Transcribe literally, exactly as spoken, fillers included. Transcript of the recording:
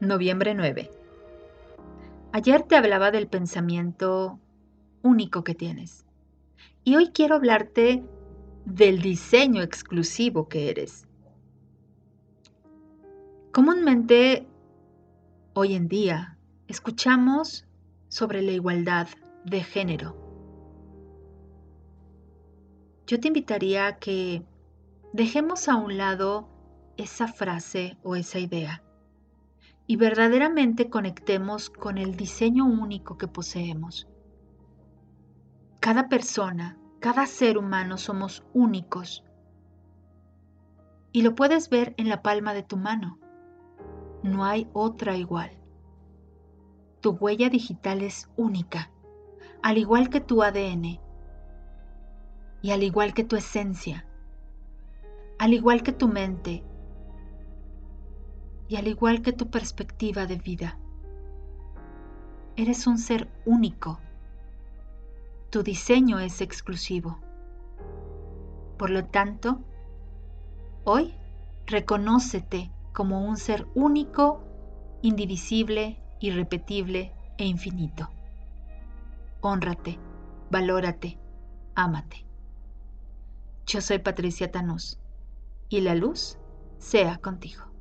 Noviembre nueve. Ayer te hablaba del pensamiento único que tienes y hoy quiero hablarte del diseño exclusivo que eres. Comúnmente, hoy en día, escuchamos sobre la igualdad de género. Yo te invitaría a que dejemos a un lado esa frase o esa idea y verdaderamente conectemos con el diseño único que poseemos. Cada persona, cada ser humano somos únicos. Y lo puedes ver en la palma de tu mano. No hay otra igual. Tu huella digital es única, al igual que tu A D N y al igual que tu esencia, al igual que tu mente, y al igual que tu perspectiva de vida. Eres un ser único. Tu diseño es exclusivo. Por lo tanto, hoy reconócete como un ser único, indivisible, irrepetible e infinito. Hónrate, valórate, ámate. Yo soy Patricia Tanús y la luz sea contigo.